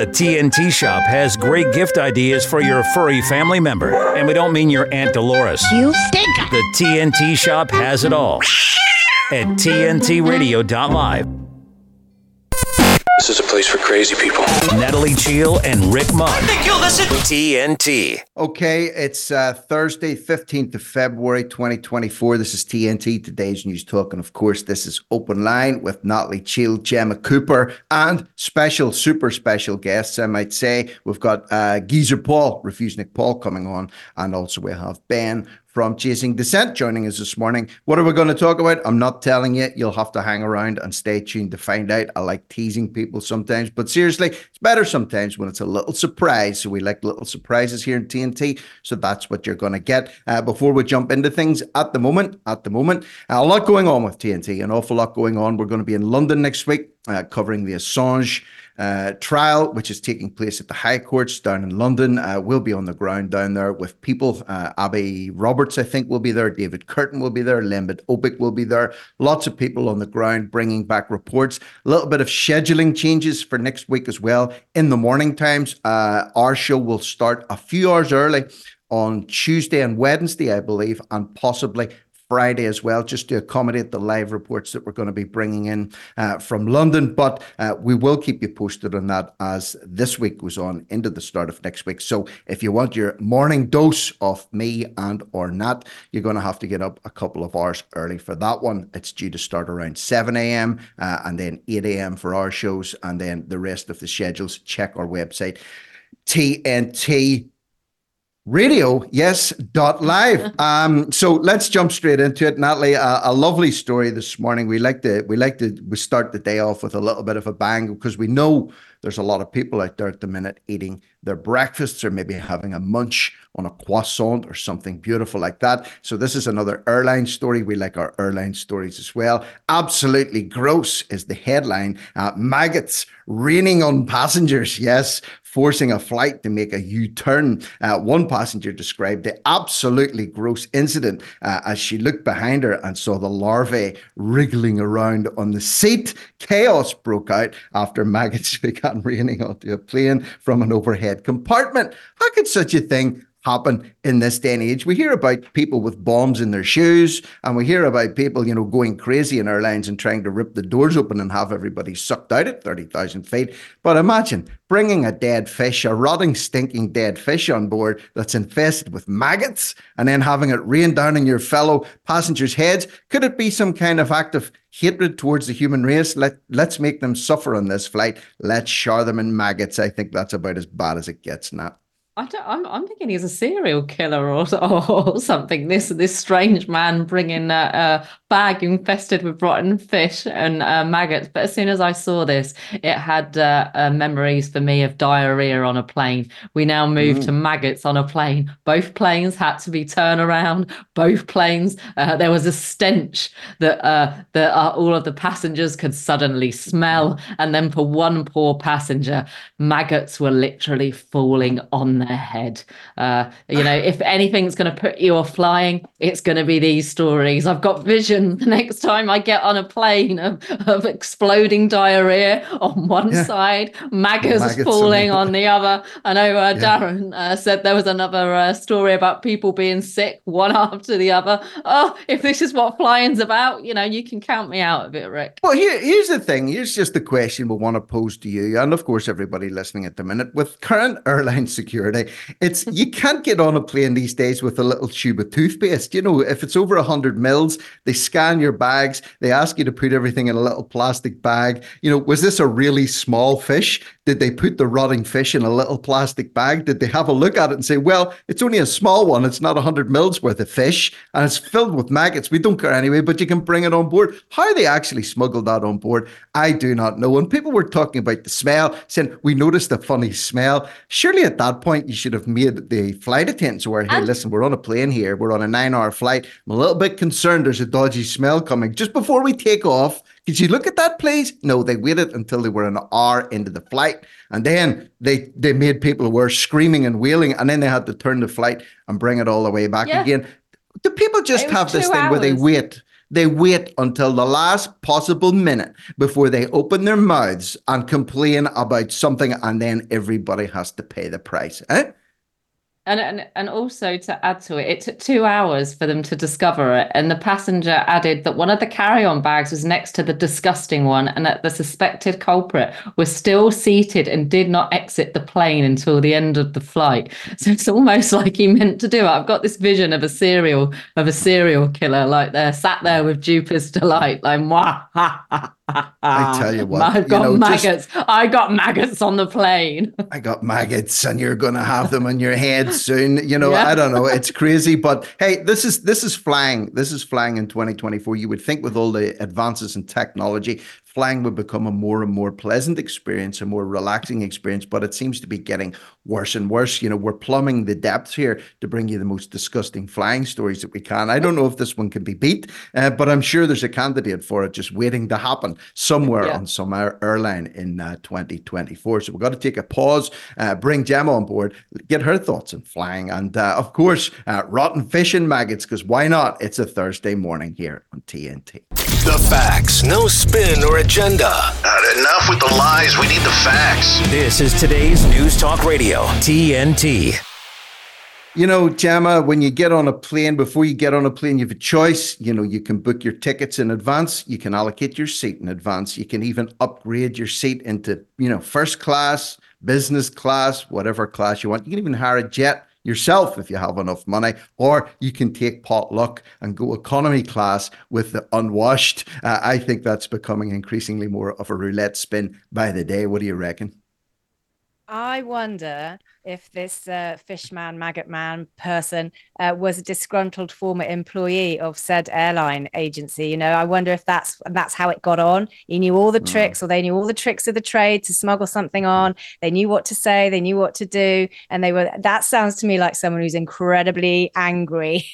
The TNT Shop has great gift ideas for your furry family member. And we don't mean your Aunt Dolores. You stink! The TNT Shop has it all at TNTradio.live. This is a place for crazy people. Natalie Cheale and Rick Munn. I think you'll listen. TNT. Okay, it's Thursday, 15th of February, 2024. This is TNT, today's news talk. And of course, this is Open Line with Natalie Cheale, Gemma Cooper, and special, super special guests, I might say. We've got Geezer Paul, Refusenik Paul coming on. And also we have Ben from Chasing Dissent joining us this morning. What are we going to talk about? I'm not telling you. You'll have to hang around and stay tuned to find out. I like teasing people sometimes, but seriously, it's better sometimes when it's a little surprise. So we like little surprises here in TNT. So that's what you're going to get. Before we jump into things, at the moment, a lot going on with TNT, an awful lot going on. We're going to be in London next week covering the Assange trial, which is taking place at the High Courts down in London. We'll be on the ground down there with people. Abbey Roberts, I think, will be there. David Curtin will be there. Limbet Obik will be there. Lots of people on the ground bringing back reports. A little bit of scheduling changes for next week as well. In the morning times, our show will start a few hours early on Tuesday and Wednesday, I believe, and possibly Friday as well, just to accommodate the live reports that we're going to be bringing in from London. But we will keep you posted on that as this week goes on into the start of next week. So if you want your morning dose of me and or Nat, you're going to have to get up a couple of hours early for that one. It's due to start around 7 a.m. And then 8 a.m. for our shows. And then the rest of the schedules, check our website, TNT. Radio, yes, .live. So let's jump straight into it, Natalie. A lovely story this morning. We start the day off with a little bit of a bang because we know there's a lot of people out there at the minute eating their breakfasts or maybe having a munch on a croissant or something beautiful like that. So this is another airline story. We like our airline stories as well. Absolutely gross is the headline. Maggots raining on passengers. Yes, forcing a flight to make a U-turn. One passenger described the absolutely gross incident as she looked behind her and saw the larvae wriggling around on the seat. Chaos broke out after maggots began raining onto a plane from an overhead compartment. How could such a thing happen in this day and age? We hear about people with bombs in their shoes, and we hear about people, you know, going crazy in airlines and trying to rip the doors open and have everybody sucked out at 30,000 feet. But imagine bringing a dead fish, a rotting, stinking dead fish on board that's infested with maggots, and then having it rain down on your fellow passengers' heads. Could it be some kind of act of hatred towards the human race? Let's make them suffer on this flight. Let's shower them in maggots. I think that's about as bad as it gets, Nat. I'm thinking he's a serial killer or something. This strange man bringing a bag infested with rotten fish and maggots. But as soon as I saw this, it had memories for me of diarrhea on a plane. We now move to maggots on a plane. Both planes had to be turned around. Both planes, there was a stench that all of the passengers could suddenly smell. And then for one poor passenger, maggots were literally falling on their head. If anything's going to put you off flying, it's going to be these stories. I've got vision the next time I get on a plane of exploding diarrhea on one side, maggots falling on the other. I know Darren said there was another story about people being sick one after the other. Oh, if this is what flying's about, you can count me out of it, Rick. Well, here's the thing. Here's just the question we want to pose to you, and of course everybody listening at the minute. With current airline security, it's you can't get on a plane these days with a little tube of toothpaste. You know, if it's over 100 mils, they scan your bags. They ask you to put everything in a little plastic bag. You know, was this a really small fish? Did they put the rotting fish in a little plastic bag? Did they have a look at it and say, well, it's only a small one. It's not 100 mils worth of fish and it's filled with maggots. We don't care anyway, but you can bring it on board. How they actually smuggled that on board, I do not know. And people were talking about the smell, saying, we noticed a funny smell. Surely at that point, you should have made the flight attendants aware, hey, listen, we're on a plane here. We're on a 9-hour flight. I'm a little bit concerned there's a dodgy smell coming just before we take off. Did you look at that, please? No, they waited until they were an hour into the flight. And then they made people who were screaming and wailing. And then they had to turn the flight and bring it all the way back again. Do people just have this thing where they wait? They wait until the last possible minute before they open their mouths and complain about something, and then everybody has to pay the price. Eh? And also to add to it, it took 2 hours for them to discover it. And the passenger added that one of the carry-on bags was next to the disgusting one, and that the suspected culprit was still seated and did not exit the plane until the end of the flight. So it's almost like he meant to do it. I've got this vision of a serial killer, like they're sat there with Jupiter's delight, like mwah, ha, ha. I tell you what, I've got maggots. I got maggots on the plane. I got maggots, and you're going to have them on your head soon. You know, yeah. I don't know. It's crazy, but hey, this is flying. This is flying in 2024. You would think with all the advances in technology, flying would become a more and more pleasant experience, a more relaxing experience, but it seems to be getting worse and worse. You know, we're plumbing the depths here to bring you the most disgusting flying stories that we can. I don't know if this one can be beat, but I'm sure there's a candidate for it just waiting to happen somewhere on some airline in 2024. So we've got to take a pause, bring Gemma on board, get her thoughts on flying, and of course, rotten fish and maggots, because why not? It's a Thursday morning here on TNT. The facts, no spin or agenda. Not enough with the lies, we need the facts. This is today's News Talk Radio, TNT. You know, Gemma, when you get on a plane, before you get on a plane, you have a choice. You know, you can book your tickets in advance. You can allocate your seat in advance. You can even upgrade your seat into, you know, first class, business class, whatever class you want. You can even hire a jet yourself if you have enough money, or you can take potluck and go economy class with the unwashed. I think that's becoming increasingly more of a roulette spin by the day. What do you reckon? I wonder if this fish man, maggot man person was a disgruntled former employee of said airline agency. You know, I wonder if that's how it got on. He knew all the tricks, or they knew all the tricks of the trade to smuggle something on. They knew what to say, they knew what to do, and they were. That sounds to me like someone who's incredibly angry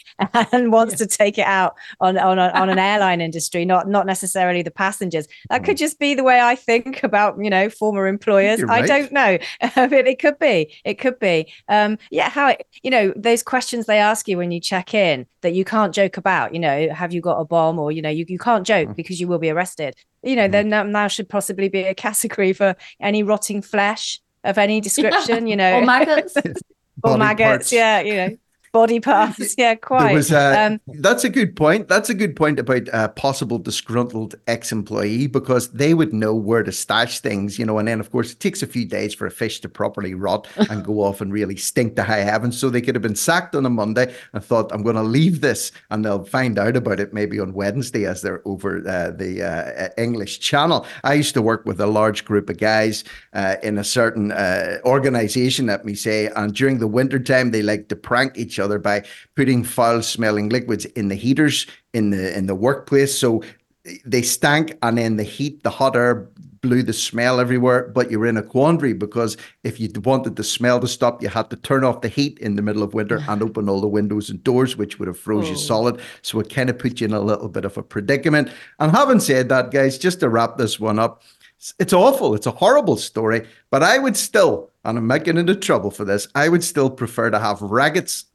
and wants to take it out on an airline industry, not necessarily the passengers. That could just be the way I think about, you know, former employers. You're right. I don't know. It could be. It could be. How it, you know, those questions they ask you when you check in that you can't joke about. You know, have you got a bomb? Or, you know, you can't joke because you will be arrested. You know, then now should possibly be a category for any rotting flesh of any description. You know, or maggots, parts. Yeah, you know. Body parts, yeah, quite. That's a good point. That's a good point about possible disgruntled ex-employee, because they would know where to stash things, you know. And then, of course, it takes a few days for a fish to properly rot and go off and really stink to high heaven. So they could have been sacked on a Monday and thought, I'm going to leave this, and they'll find out about it maybe on Wednesday as they're over the English Channel. I used to work with a large group of guys in a certain organisation, let me say, and during the winter time, they like to prank each other by putting foul smelling liquids in the heaters in the workplace, so they stank, and then the heat, the hot air blew the smell everywhere. But you're in a quandary, because if you wanted the smell to stop, you had to turn off the heat in the middle of winter and open all the windows and doors, which would have froze you solid. So it kind of put you in a little bit of a predicament. And having said that, guys, just to wrap this one up, it's awful, it's a horrible story, but I would still, and I might get into trouble for this, I would still prefer to have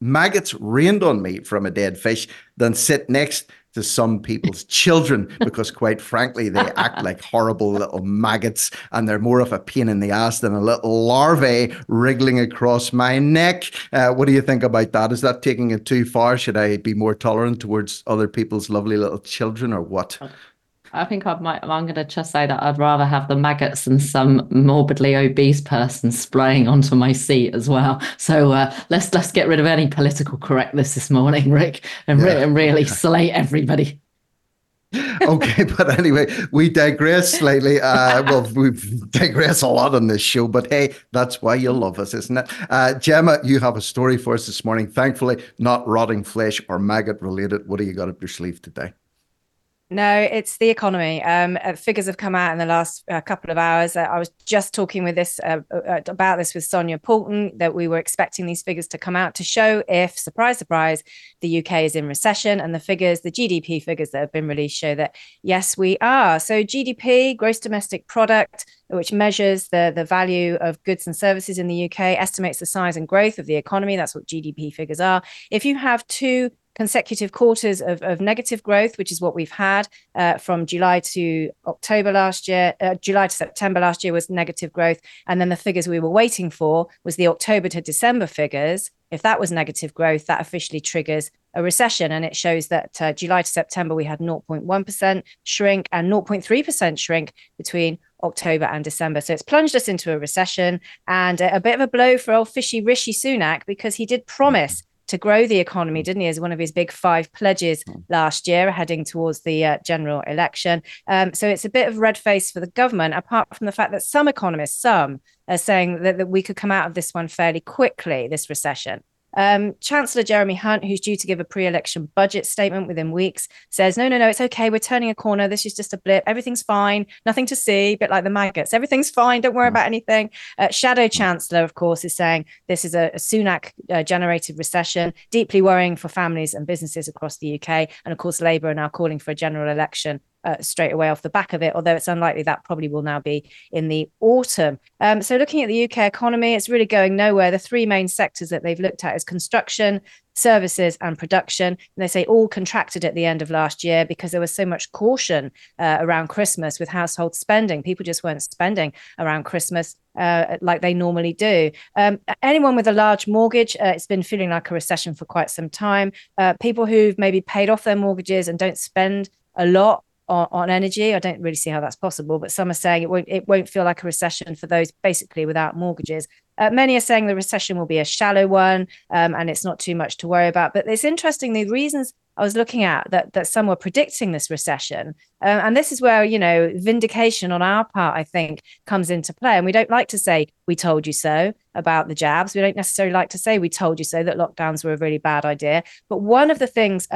maggots rained on me from a dead fish than sit next to some people's children, because quite frankly, they act like horrible little maggots, and they're more of a pain in the ass than a little larvae wriggling across my neck. What do you think about that? Is that taking it too far? Should I be more tolerant towards other people's lovely little children, or what? I think I'm going to just say that I'd rather have the maggots than some morbidly obese person spraying onto my seat as well. So let's get rid of any political correctness this morning, Rick, and really slay everybody. Okay, but anyway, we digress slightly. We digress a lot on this show, but hey, that's why you love us, isn't it? Gemma, you have a story for us this morning. Thankfully, not rotting flesh or maggot related. What do you got up your sleeve today? No, it's the economy. Figures have come out in the last couple of hours. I was just talking with this about this with Sonia Poulton, that we were expecting these figures to come out to show if, surprise, surprise, the UK is in recession. And the figures, the GDP figures that have been released, show that, yes, we are. So GDP, gross domestic product, which measures the value of goods and services in the UK, estimates the size and growth of the economy. That's what GDP figures are. If you have two consecutive quarters of negative growth, which is what we've had from July to October last year. July to September last year was negative growth. And then the figures we were waiting for was the October to December figures. If that was negative growth, that officially triggers a recession. And it shows that July to September, we had 0.1% shrink and 0.3% shrink between October and December. So it's plunged us into a recession and a bit of a blow for old fishy Rishi Sunak, because he did promise to grow the economy, didn't he, as one of his big 5 pledges last year, heading towards the general election. So it's a bit of red face for the government, apart from the fact that some economists, are saying that we could come out of this one fairly quickly, this recession. Chancellor Jeremy Hunt, who's due to give a pre-election budget statement within weeks, says, no, it's okay. We're turning a corner. This is just a blip. Everything's fine. Nothing to see, a bit like the maggots. Everything's fine. Don't worry about anything. Shadow Chancellor, of course, is saying this is a Sunak-generated recession, deeply worrying for families and businesses across the UK. And of course, Labour are now calling for a general election straight away off the back of it, although it's unlikely that probably will now be in the autumn. So looking at the UK economy, it's really going nowhere. The three main sectors that they've looked at is construction, services and production. And they say all contracted at the end of last year because there was so much caution around Christmas with household spending. People just weren't spending around Christmas like they normally do. Anyone with a large mortgage, it's been feeling like a recession for quite some time. People who've maybe paid off their mortgages and don't spend a lot on energy. I don't really see how that's possible, but some are saying it won't feel like a recession for those basically without mortgages. Many are saying the recession will be a shallow one and it's not too much to worry about. But it's interesting, the reasons I was looking at that some were predicting this recession. And this is where, vindication on our part, I think, comes into play. And we don't like to say, we told you so about the jabs. We don't necessarily like to say, we told you so, that lockdowns were a really bad idea. But one of the things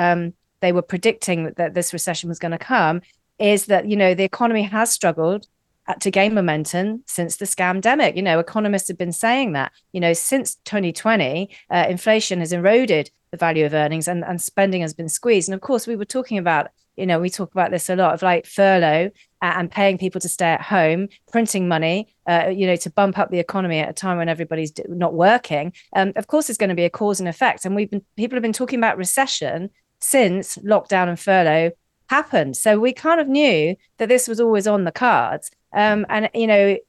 they were predicting that this recession was going to come is that, the economy has struggled to gain momentum since the scamdemic. Economists have been saying that, since 2020, inflation has eroded the value of earnings and spending has been squeezed. And of course, we were talking about, we talk about this a lot of like furlough and paying people to stay at home, printing money, to bump up the economy at a time when everybody's not working. Of course, there's going to be a cause and effect. And people have been talking about recession since lockdown and furlough happened. So we kind of knew that this was always on the cards. You were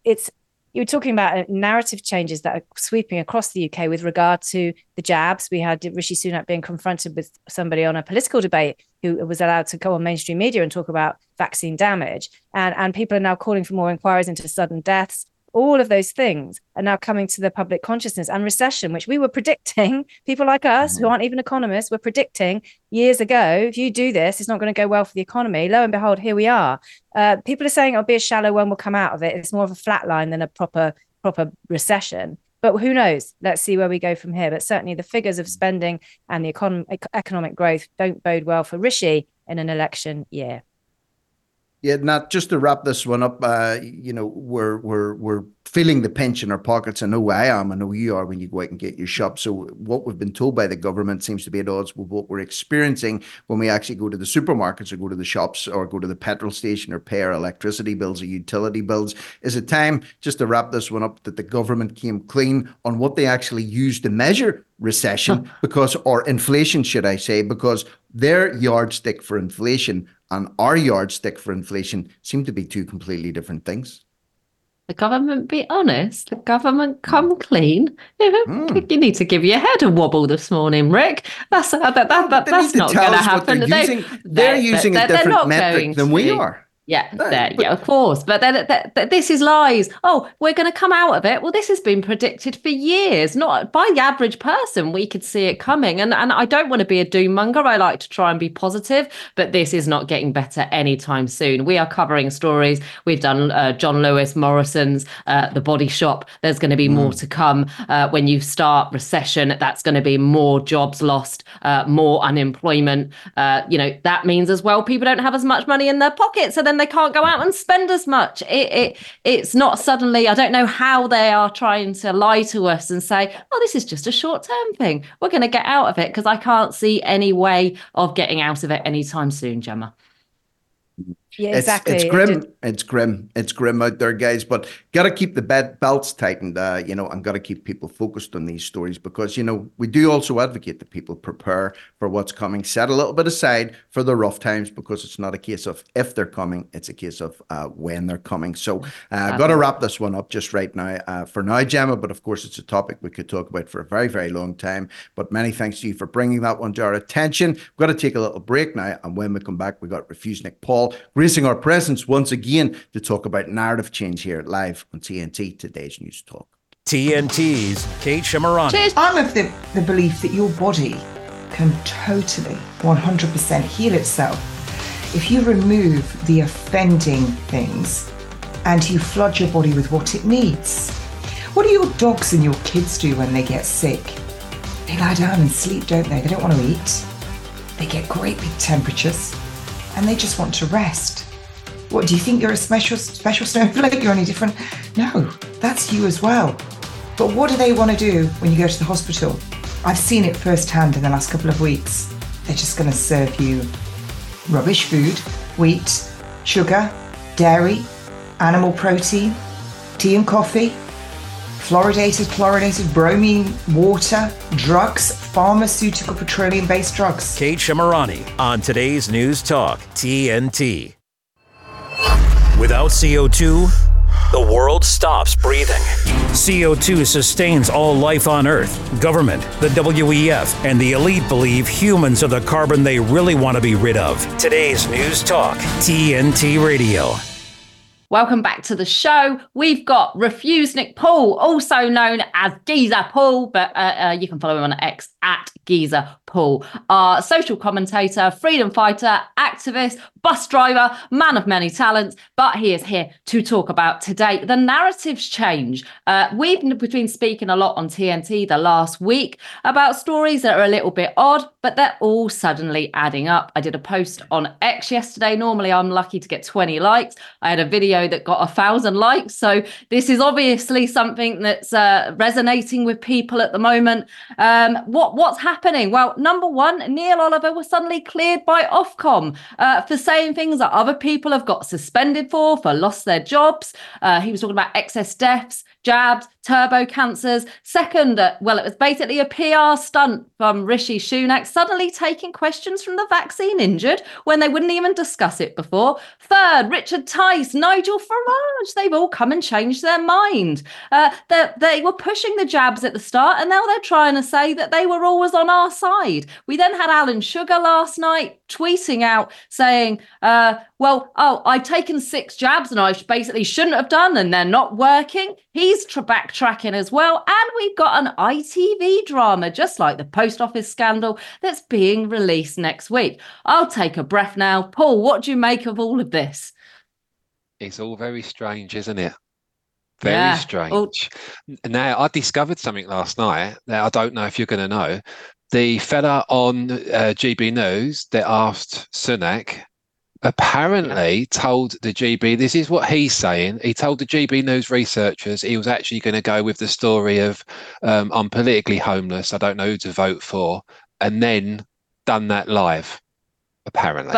talking about narrative changes that are sweeping across the UK with regard to the jabs. We had Rishi Sunak being confronted with somebody on a political debate who was allowed to go on mainstream media and talk about vaccine damage. And people are now calling for more inquiries into sudden deaths. All of those things are now coming to the public consciousness, and recession, which we were predicting, people like us who aren't even economists were predicting years ago, if you do this, it's not going to go well for the economy. Lo and behold, here we are. People are saying it'll be a shallow one, we'll come out of it. It's more of a flat line than a proper recession. But who knows? Let's see where we go from here. But certainly the figures of spending and the economic growth don't bode well for Rishi in an election year. Yeah, Nat, just to wrap this one up, we're feeling the pinch in our pockets. I know I am. I know you are when you go out and get your shop. So what we've been told by the government seems to be at odds with what we're experiencing when we actually go to the supermarkets or go to the shops or go to the petrol station or pay our electricity bills or utility bills. Is it time, just to wrap this one up, that the government came clean on what they actually used to measure recession or inflation, should I say, because their yardstick for inflation and our yardstick for inflation seem to be two completely different things? The government be honest, the government come clean. You need to give your head a wobble this morning, Rick. That's not going to happen. They're using a different metric than we are. Yeah, of course. But they're, this is lies. Oh, we're going to come out of it. Well, this has been predicted for years. Not by the average person. We could see it coming. And I don't want to be a doom monger. I like to try and be positive. But this is not getting better anytime soon. We are covering stories. We've done John Lewis, Morrison's, The Body Shop. There's going to be more to come. When you start recession, that's going to be more jobs lost, more unemployment. That means as well, people don't have as much money in their pockets. So then they can't go out and spend as much. It's not suddenly, I don't know how they are trying to lie to us and say, oh, this is just a short-term thing. We're going to get out of it, because I can't see any way of getting out of it anytime soon, Gemma. Yeah, exactly. It's grim. It's grim out there, guys. But got to keep the belts tightened, and got to keep people focused on these stories because, we do also advocate that people prepare for what's coming. Set a little bit aside for the rough times because it's not a case of if they're coming, it's a case of when they're coming. So I've got to wrap this one up just right now for now, Gemma. But of course, it's a topic we could talk about for a very, very long time. But many thanks to you for bringing that one to our attention. We've got to take a little break now. And when we come back, we got Refusenik Paul raising our presence once again to talk about narrative change here live on TNT, Today's News Talk. TNT's Kate Shemirani. I'm of the belief that your body can totally 100% heal itself if you remove the offending things and you flood your body with what it needs. What do your dogs and your kids do when they get sick? They lie down and sleep, don't they? They don't want to eat. They get great big temperatures. And they just want to rest. What, do you think you're a special snowflake? You're any different? No, that's you as well. But what do they want to do when you go to the hospital? I've seen it firsthand in the last couple of weeks. They're just going to serve you rubbish food, wheat, sugar, dairy, animal protein, tea and coffee, fluoridated, chlorinated, bromine, water, drugs, pharmaceutical, petroleum-based drugs. Kate Shemirani on Today's News Talk, TNT. Without CO2... the world stops breathing. CO2 sustains all life on Earth. Government, the WEF, and the elite believe humans are the carbon they really want to be rid of. Today's News Talk, TNT Radio. Welcome back to the show. We've got Refusenik Paul, also known as Geezer Paul, but you can follow him on X at Geezer Paul. Our social commentator, freedom fighter, activist, bus driver, man of many talents, but he is here to talk about today the narratives change. We've been speaking a lot on TNT the last week about stories that are a little bit odd, but they're all suddenly adding up. I did a post on X yesterday. Normally, I'm lucky to get 20 likes. I had a video that got 1,000 likes. So this is obviously something that's resonating with people at the moment. What's happening? Well, number one, Neil Oliver was suddenly cleared by Ofcom for saying things that other people have got suspended for lost their jobs. He was talking about excess deaths, jabs, turbo cancers. Second, it was basically a PR stunt from Rishi Sunak, suddenly taking questions from the vaccine injured when they wouldn't even discuss it before. Third, Richard Tice, Nigel Farage, they've all come and changed their mind. They were pushing the jabs at the start and now they're trying to say that they were always on our side. We then had Alan Sugar last night tweeting out saying, I've taken 6 jabs and I basically shouldn't have done and they're not working. He's backtracking as well. And we've got an ITV drama, just like the post office scandal, that's being released next week. I'll take a breath now. Paul, what do you make of all of this? It's all very strange, isn't it? Very strange. Now, I discovered something last night that I don't know if you're going to know. The fella on GB News that asked Sunak apparently told the GB, this is what he's saying, he told the GB News researchers he was actually going to go with the story of I'm politically homeless, I don't know who to vote for, and then done that live, apparently.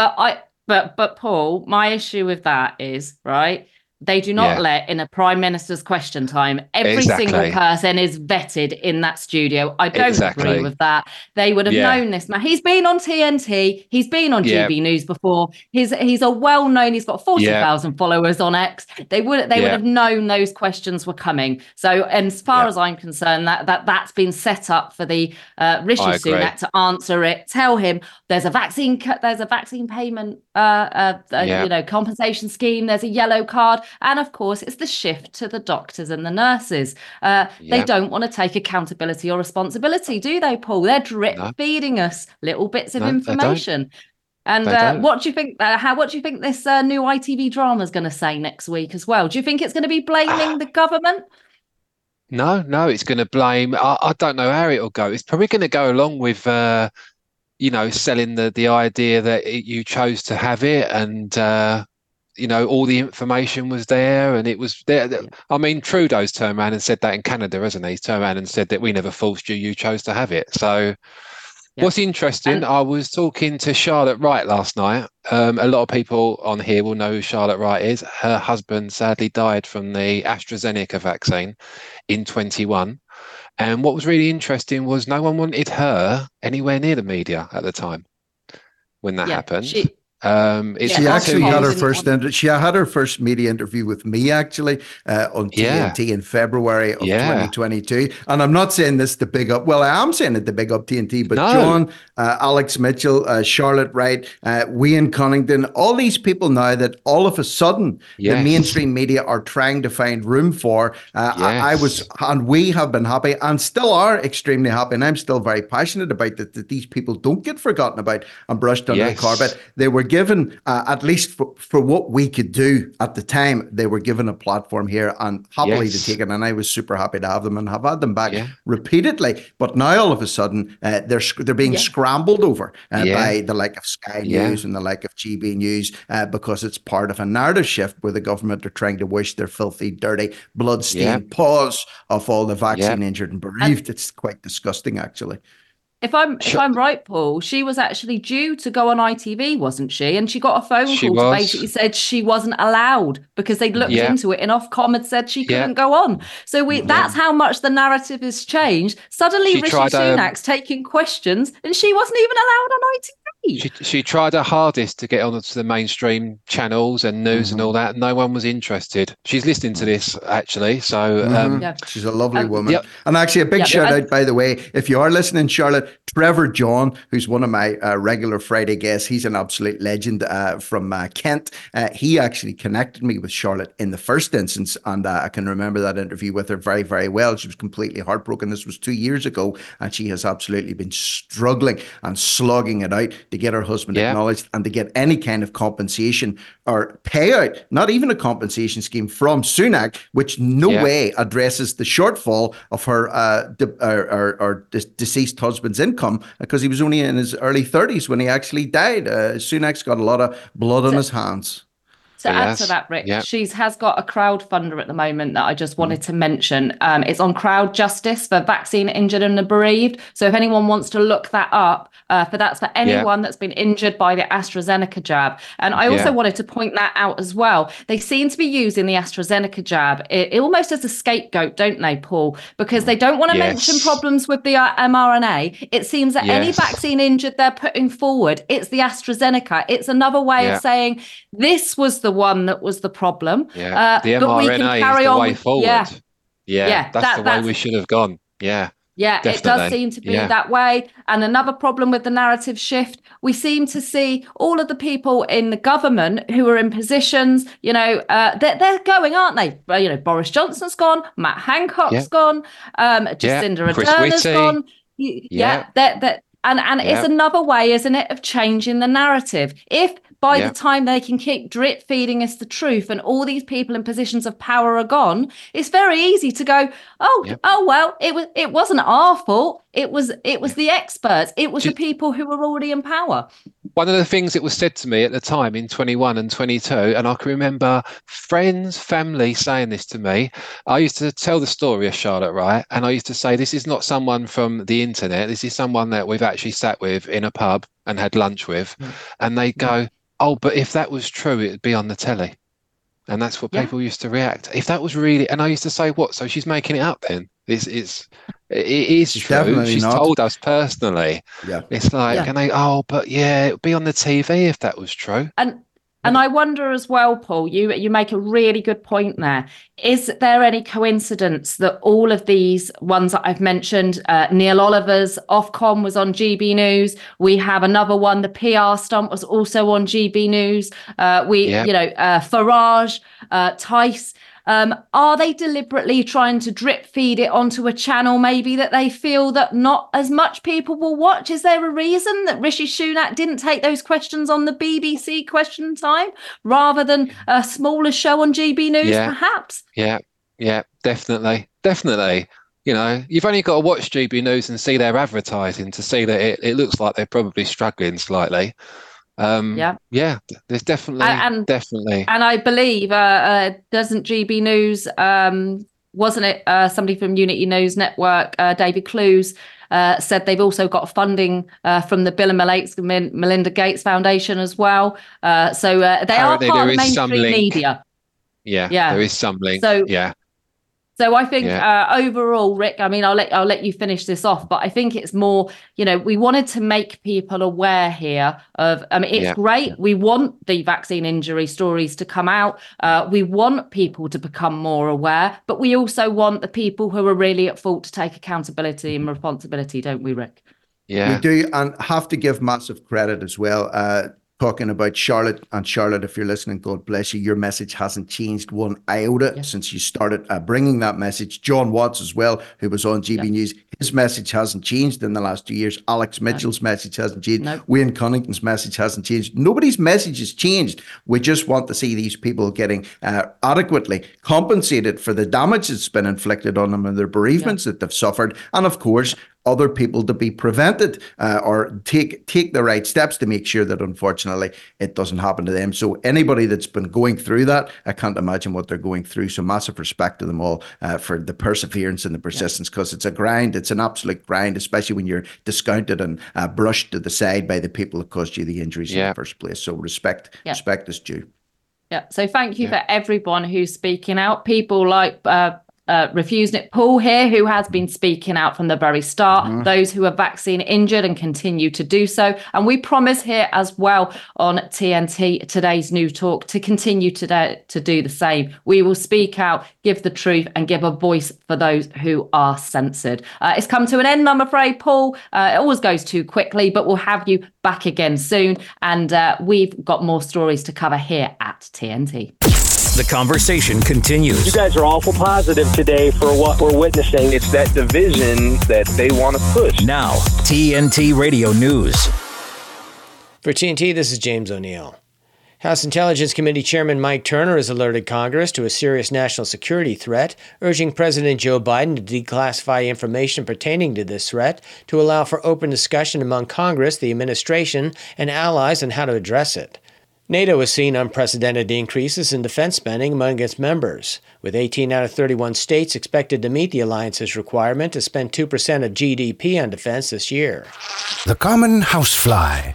But Paul, my issue with that is, right, they do not let in a Prime Minister's question time. Every single person is vetted in that studio. I don't agree with that. They would have known this man. He's been on TNT. He's been on GB News before. He's a well-known, he's got 40,000 followers on X. They would have known those questions were coming. So as far as I'm concerned, that's been set up for the Rishi Sunak to answer it. Tell him there's a vaccine payment, compensation scheme. There's a yellow card. And of course, it's the shift to the doctors and the nurses. They don't want to take accountability or responsibility, do they, Paul? They're drip feeding us little bits of information. And what do you think? What do you think this new ITV drama is going to say next week as well? Do you think it's going to be blaming the government? No, it's going to blame. I don't know how it will go. It's probably going to go along with. Selling the idea that you chose to have it and. All the information was there and it was there. Yeah. I mean, Trudeau's turned around and said that in Canada, hasn't he? He's turned around and said that we never forced you, you chose to have it. So Yep. What's interesting, I was talking to Charlotte Wright last night. A lot of people on here will know who Charlotte Wright is. Her husband sadly died from the AstraZeneca vaccine in 21. And what was really interesting was no one wanted her anywhere near the media at the time when that happened. She actually had her first media interview with me actually on TNT in February of 2022, and I'm not saying this to big up, well, I am saying it to big up TNT, but John, Alex Mitchell, Charlotte Wright, Wayne Cunnington, all these people now that all of a sudden the mainstream media are trying to find room for. We have been happy and still are extremely happy, and I'm still very passionate about that, that these people don't get forgotten about and brushed under the carpet. They were given, at least for what we could do at the time, they were given a platform here and happily to take it. And I was super happy to have them and have had them back repeatedly. But now all of a sudden, they're being scrambled over by the like of Sky News and the like of GB News, because it's part of a narrative shift where the government are trying to wash their filthy, dirty, bloodstained paws off all the vaccine injured and bereaved. It's quite disgusting, actually. If I'm right, Paul, she was actually due to go on ITV, wasn't she? And she got a phone call to basically said she wasn't allowed because they'd looked into it and Ofcom had said she couldn't go on. So that's how much the narrative has changed. Suddenly, Rishi Sunak's taking questions and she wasn't even allowed on ITV. She tried her hardest to get onto the mainstream channels and news and all that. No one was interested. She's listening to this, actually. So she's a lovely woman. And actually, a big shout out, by the way, if you are listening, Charlotte, Trevor John, who's one of my regular Friday guests, he's an absolute legend from Kent. He actually connected me with Charlotte in the first instance. And I can remember that interview with her very, very well. She was completely heartbroken. This was 2 years ago. And she has absolutely been struggling and slogging it out to get her husband acknowledged and to get any kind of compensation or payout, not even a compensation scheme from Sunak, which way addresses the shortfall of her deceased husband's income, because he was only in his early 30s when he actually died. Sunak's got a lot of blood on his hands. To add to that, Rick, she has got a crowdfunder at the moment that I just wanted to mention. It's on Crowd Justice for Vaccine Injured and the Bereaved. So if anyone wants to look that up, that's for anyone that's been injured by the AstraZeneca jab. And I also wanted to point that out as well. They seem to be using the AstraZeneca jab almost as a scapegoat, don't they, Paul? Because they don't want to mention problems with the mRNA. It seems that any vaccine injured they're putting forward, it's the AstraZeneca. It's another way of saying this was the one that was the problem. The mRNA but we can carry is the way forward. That's the way we should have gone. It does seem to be that way. And another problem with the narrative shift, we seem to see all of the people in the government who are in positions, you know, they're going, aren't they? You know, Boris Johnson's gone, Matt Hancock's gone, Jacinda Ardern's gone. It's another way, isn't it, of changing the narrative. If by the time they can keep drip feeding us the truth and all these people in positions of power are gone, it's very easy to go, well, it wasn't our fault. It was the experts. It was the people who were already in power. One of the things that was said to me at the time in 21 and 22, and I can remember friends, family saying this to me. I used to tell the story of Charlotte Wright, and I used to say, this is not someone from the internet. This is someone that we've actually sat with in a pub and had lunch with. And they go, oh, but if that was true, it would be on the telly. And that's what people used to react. If that was really, and I used to say, what? So she's making it up then? It is true. Definitely she's not. Told us personally. Yeah. It's like, and they, it would be on the TV if that was true. And I wonder as well, Paul, you make a really good point there. Is there any coincidence that all of these ones that I've mentioned, Neil Oliver's Ofcom was on GB News. We have another one, the PR stunt was also on GB News. Farage, Tice. Are they deliberately trying to drip feed it onto a channel maybe that they feel that not as much people will watch? Is there a reason that Rishi Sunak didn't take those questions on the BBC Question Time rather than a smaller show on GB News, perhaps? Definitely. You know, you've only got to watch GB News and see their advertising to see that it looks like they're probably struggling slightly. There's definitely, and I believe doesn't GB News wasn't it somebody from Unity News Network, David Clues, said they've also got funding from the Bill and Melinda Gates Foundation as well. So they apparently are part of mainstream media. Yeah, there is some link. So I think overall, Rick, I mean, I'll let you finish this off, but I think it's more, you know, we wanted to make people aware here of, I mean, it's great. Yeah. We want the vaccine injury stories to come out. We want people to become more aware, but we also want the people who are really at fault to take accountability and responsibility, don't we, Rick? Yeah, we do, and have to give massive credit as well. Talking about Charlotte, if you're listening, God bless you. Your message hasn't changed one iota since you started bringing that message. John Watts as well, who was on GB News, his message hasn't changed in the last 2 years. Alex Mitchell's message hasn't changed. Wayne Cunnington's message hasn't changed. Nobody's message has changed. We just want to see these people getting adequately compensated for the damage that's been inflicted on them and their bereavements that they've suffered. And of course, other people to be prevented or take the right steps to make sure that, unfortunately, it doesn't happen to them. So anybody that's been going through that, I can't imagine what they're going through. So massive respect to them all for the perseverance and the persistence, because it's a grind. It's an absolute grind, especially when you're discounted and brushed to the side by the people that caused you the injuries in the first place. So respect is due. Yeah. So thank you for everyone who's speaking out. People like... Refusenik Paul here, who has been speaking out from the very start, those who are vaccine injured and continue to do so. And we promise here as well on TNT, today's new talk, to continue today to do the same. We will speak out, give the truth and give a voice for those who are censored. It's come to an end, I'm afraid, Paul. It always goes too quickly, but we'll have you back again soon. And we've got more stories to cover here at TNT. The conversation continues. You guys are awful positive today for what we're witnessing. It's that division that they want to push. Now, TNT Radio News. For TNT, this is James O'Neill. House Intelligence Committee Chairman Mike Turner has alerted Congress to a serious national security threat, urging President Joe Biden to declassify information pertaining to this threat to allow for open discussion among Congress, the administration, and allies on how to address it. NATO has seen unprecedented increases in defense spending among its members, with 18 out of 31 states expected to meet the alliance's requirement to spend 2% of GDP on defense this year. The common housefly,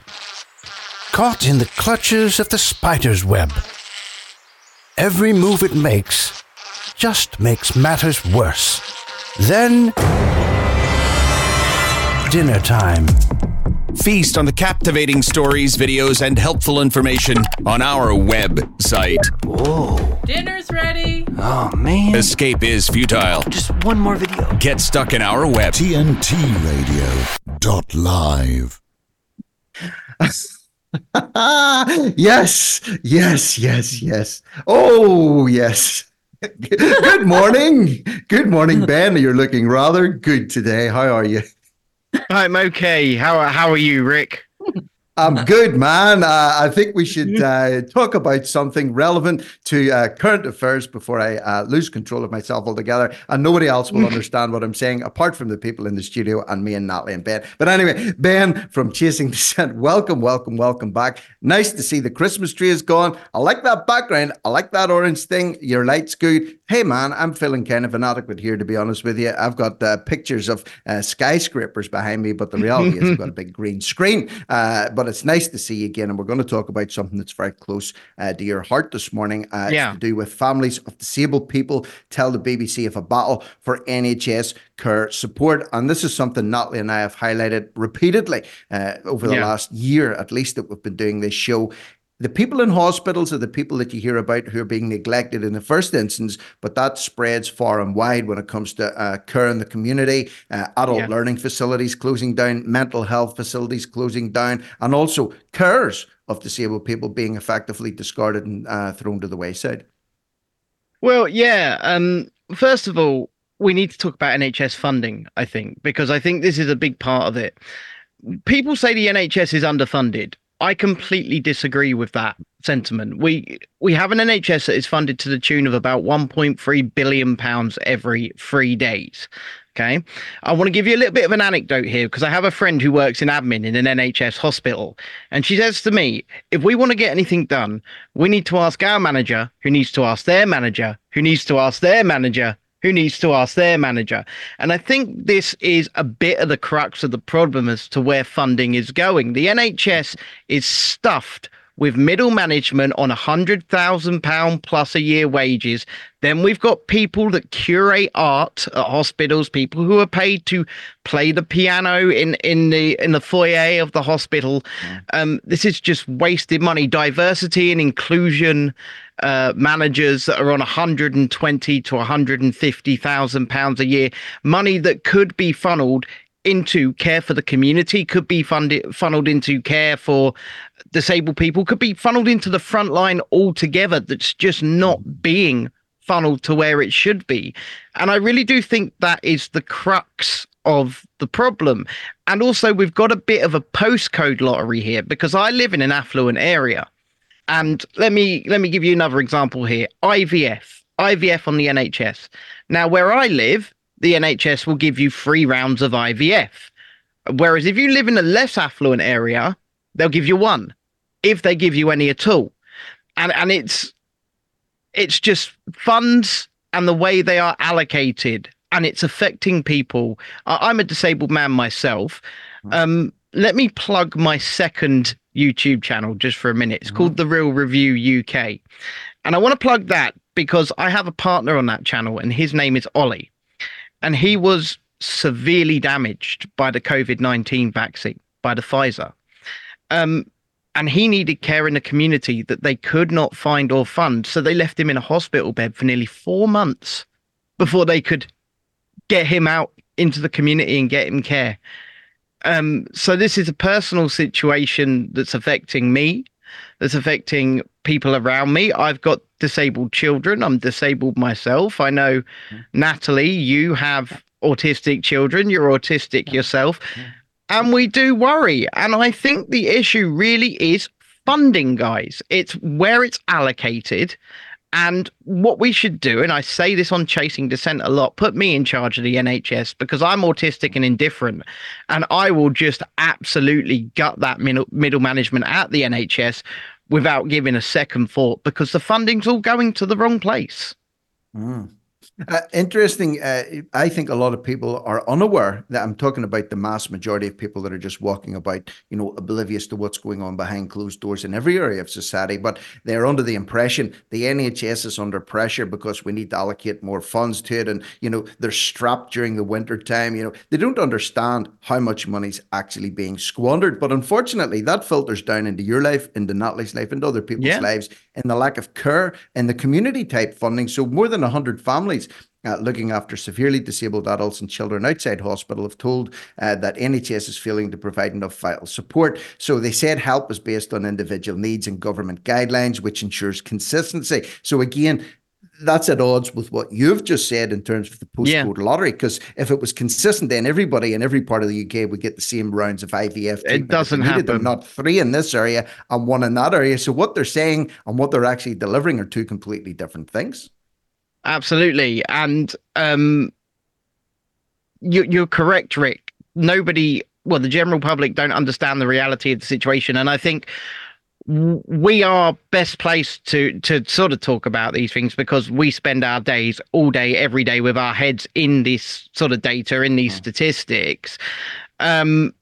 caught in the clutches of the spider's web. Every move it makes just makes matters worse. Then, dinner time. Feast on the captivating stories, videos, and helpful information on our website. Whoa. Dinner's ready. Oh, man. Escape is futile. Just one more video. Get stuck in our web. TNTradio.live. Yes. Oh, yes. Good morning. Good morning, Ben. You're looking rather good today. How are you? I'm okay. How are you, Rick? I'm good, man. I think we should talk about something relevant to current affairs before I lose control of myself altogether. And nobody else will understand what I'm saying apart from the people in the studio and me and Natalie and Ben. But anyway, Ben from Chasing Dissent, welcome back. Nice to see the Christmas tree is gone. I like that background. I like that orange thing. Your light's good. Hey, man, I'm feeling kind of inadequate here, to be honest with you. I've got pictures of skyscrapers behind me, but the reality is I've got a big green screen. But it's nice to see you again, and we're going to talk about something that's very close to your heart this morning. It's to do with families of disabled people tell the BBC of a battle for NHS care support. And this is something Natalie and I have highlighted repeatedly over the last year, at least, that we've been doing this show. The people in hospitals are the people that you hear about who are being neglected in the first instance, but that spreads far and wide when it comes to care in the community, adult learning facilities closing down, mental health facilities closing down, and also carers of disabled people being effectively discarded and thrown to the wayside. Well, first of all, we need to talk about NHS funding, I think, because I think this is a big part of it. People say the NHS is underfunded. I completely disagree with that sentiment. We have an NHS that is funded to the tune of about £1.3 billion every 3 days. Okay. I want to give you a little bit of an anecdote here because I have a friend who works in admin in an NHS hospital. And she says to me, if we want to get anything done, we need to ask our manager, who needs to ask their manager, who needs to ask their manager, Who needs to ask their manager? And I think this is a bit of the crux of the problem as to where funding is going. The NHS is stuffed with middle management on £100,000 plus a year wages. Then we've got people that curate art at hospitals, people who are paid to play the piano in the foyer of the hospital. This is just wasted money. Diversity and inclusion managers that are on £120,000 to £150,000 a year, money that could be funneled into care for the community, could be funneled into care for disabled people, could be funneled into the front line altogether. That's just not being funneled to where it should be. And I really do think that is the crux of the problem. And also, we've got a bit of a postcode lottery here, because I live in an affluent area. And let me give you another example here. IVF on the NHS. Now, where I live, the NHS will give you 3 rounds of IVF. Whereas if you live in a less affluent area, they'll give you one, if they give you any at all. And it's just funds and the way they are allocated, and it's affecting people. I'm a disabled man myself. Let me plug my second YouTube channel just for a minute. It's called The Real Review UK. And I want to plug that because I have a partner on that channel, and his name is Ollie. And he was severely damaged by the COVID-19 vaccine, by the Pfizer. And he needed care in a community that they could not find or fund. So they left him in a hospital bed for nearly 4 months before they could get him out into the community and get him care. So this is a personal situation that's affecting me, that's affecting people around me. I've got disabled children. I'm disabled myself. I know, Natalie, you have autistic children. You're autistic yourself. And we do worry. And I think the issue really is funding, guys. It's where it's allocated. And what we should do, and I say this on Chasing Dissent a lot, put me in charge of the NHS, because I'm autistic and indifferent. And I will just absolutely gut that middle management at the NHS without giving a second thought, because the funding's all going to the wrong place. Interesting. I think a lot of people are unaware that I'm talking about the mass majority of people that are just walking about, you know, oblivious to what's going on behind closed doors in every area of society. But they're under the impression the NHS is under pressure because we need to allocate more funds to it. And, you know, they're strapped during the winter time. You know, they don't understand how much money's actually being squandered. But unfortunately, that filters down into your life, into Natalie's life, into other people's lives, and the lack of care and the community type funding. So more than 100 families looking after severely disabled adults and children outside hospital have told that NHS is failing to provide enough vital support. So they said help is based on individual needs and government guidelines, which ensures consistency. So again, that's at odds with what you've just said in terms of the postcode lottery, because if it was consistent, then everybody in every part of the UK would get the same rounds of IVF. It doesn't happen. Them, not 3 in this area and 1 in that area. So what they're saying and what they're actually delivering are 2 completely different things. Absolutely. And you're correct, Rick. The general public don't understand the reality of the situation. And I think we are best placed to sort of talk about these things, because we spend our days all day, every day, with our heads in this sort of data, in these statistics. And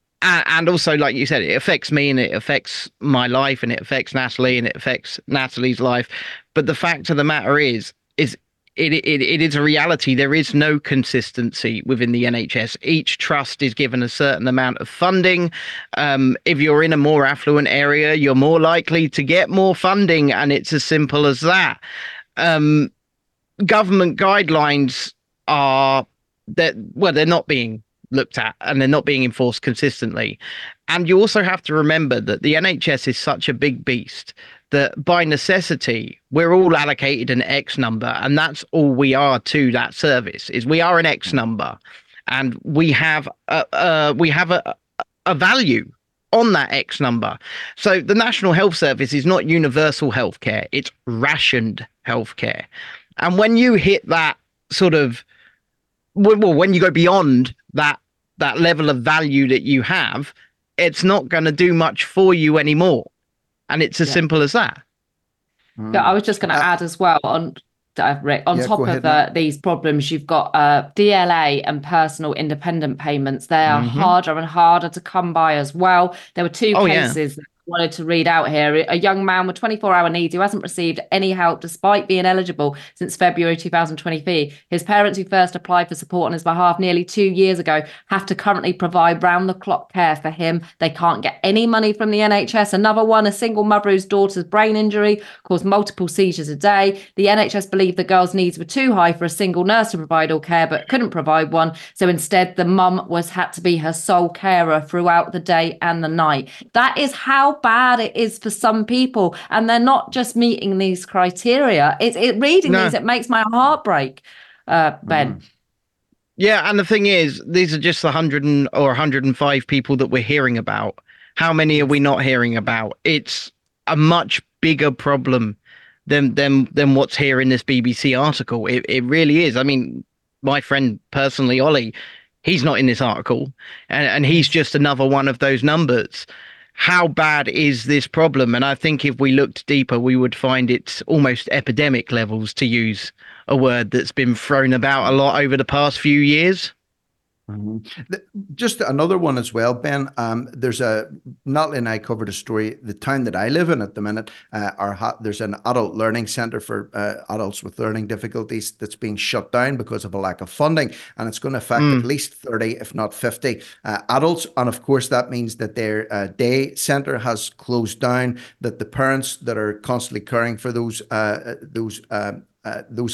also, like you said, it affects me and it affects my life and it affects Natalie and it affects Natalie's life. But the fact of the matter is it is a reality. There is no consistency within the NHS. Each trust is given a certain amount of funding. If you're in a more affluent area, you're more likely to get more funding, and it's as simple as that. Government guidelines are that they're not being looked at, and they're not being enforced consistently. And you also have to remember that the NHS is such a big beast that by necessity, we're all allocated an X number, and that's all we are to that service, is we are an X number, and we have a value on that X number. So the National Health Service is not universal healthcare, it's rationed healthcare. And when you hit that sort of, when you go beyond that level of value that you have, it's not going to do much for you anymore. And it's as simple as that. Yeah, I was just going to add as well on Rick, on top of these problems, you've got DLA and personal independent payments. They are harder and harder to come by as well. There were two cases that I wanted to read out here. A young man with 24-hour needs who hasn't received any help despite being eligible since February 2023. His parents, who first applied for support on his behalf nearly 2 years ago, have to currently provide round-the-clock care for him. They can't get any money from the NHS. Another one, a single mother whose daughter's brain injury caused multiple seizures a day. The NHS believed the girl's needs were too high for a single nurse to provide all care, but couldn't provide one. So instead, the mum had to be her sole carer throughout the day and the night. That is how bad it is for some people. And they're not just meeting these criteria. Reading these, it makes my heart break, Ben. Yeah, and the thing is, these are just the 100 or 105 people that we're hearing about. How many are we not hearing about? It's a much bigger problem than what's here in this BBC article. It really is. I mean, my friend personally, Ollie, he's not in this article, and he's just another one of those numbers. How bad is this problem? And I think if we looked deeper, we would find it's almost epidemic levels, to use a word that's been thrown about a lot over the past few years. Just another one as well, Ben. Natalie and I covered a story, the town that I live in at the minute, there's an adult learning centre for adults with learning difficulties that's being shut down because of a lack of funding, and it's going to affect at least 30, if not 50 adults. And of course that means that their day centre has closed down, that the parents that are constantly caring for those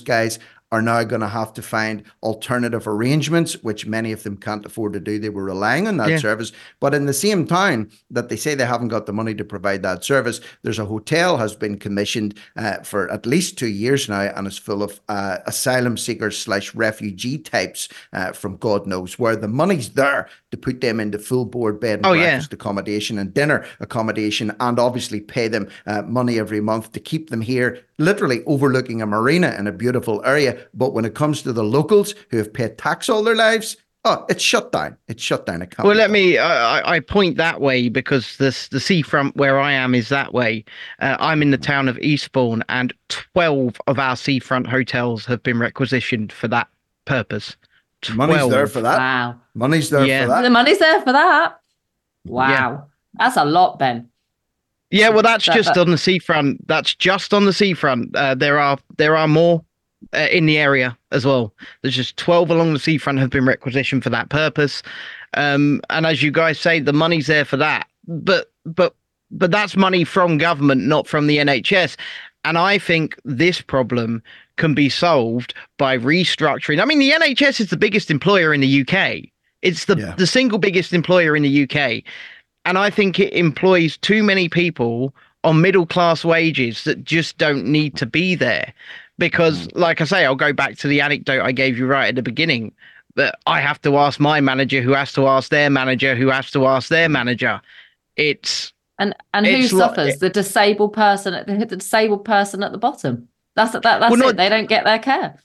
guys are now going to have to find alternative arrangements, which many of them can't afford to do. They were relying on that service. But in the same time that they say they haven't got the money to provide that service, there's a hotel has been commissioned for at least 2 years now, and is full of asylum seekers / refugee types from God knows where. The money's there to put them into full board bed and breakfast accommodation and dinner accommodation, and obviously pay them money every month to keep them here, literally overlooking a marina in a beautiful area. But when it comes to the locals who have paid tax all their lives, it's shut down. It's shut down. Well, let me, I point that way because the seafront where I am is that way. I'm in the town of Eastbourne, and 12 of our seafront hotels have been requisitioned for that purpose. 12. Money's there for that. Wow. Money's there for that. The money's there for that. Wow. Yeah. That's a lot, Ben. Yeah, well, that's just on the seafront. That's just on the seafront. There are more in the area as well. There's just 12 along the seafront have been requisitioned for that purpose. And as you guys say, the money's there for that. But that's money from government, not from the NHS. And I think this problem can be solved by restructuring. I mean, the NHS is the biggest employer in the UK. It's the single biggest employer in the UK. And I think it employs too many people on middle-class wages that just don't need to be there. Because, like I say, I'll go back to the anecdote I gave you right at the beginning, that I have to ask my manager, who has to ask their manager, who has to ask their manager. And who suffers? The disabled person at the bottom. That's it. They don't get their care.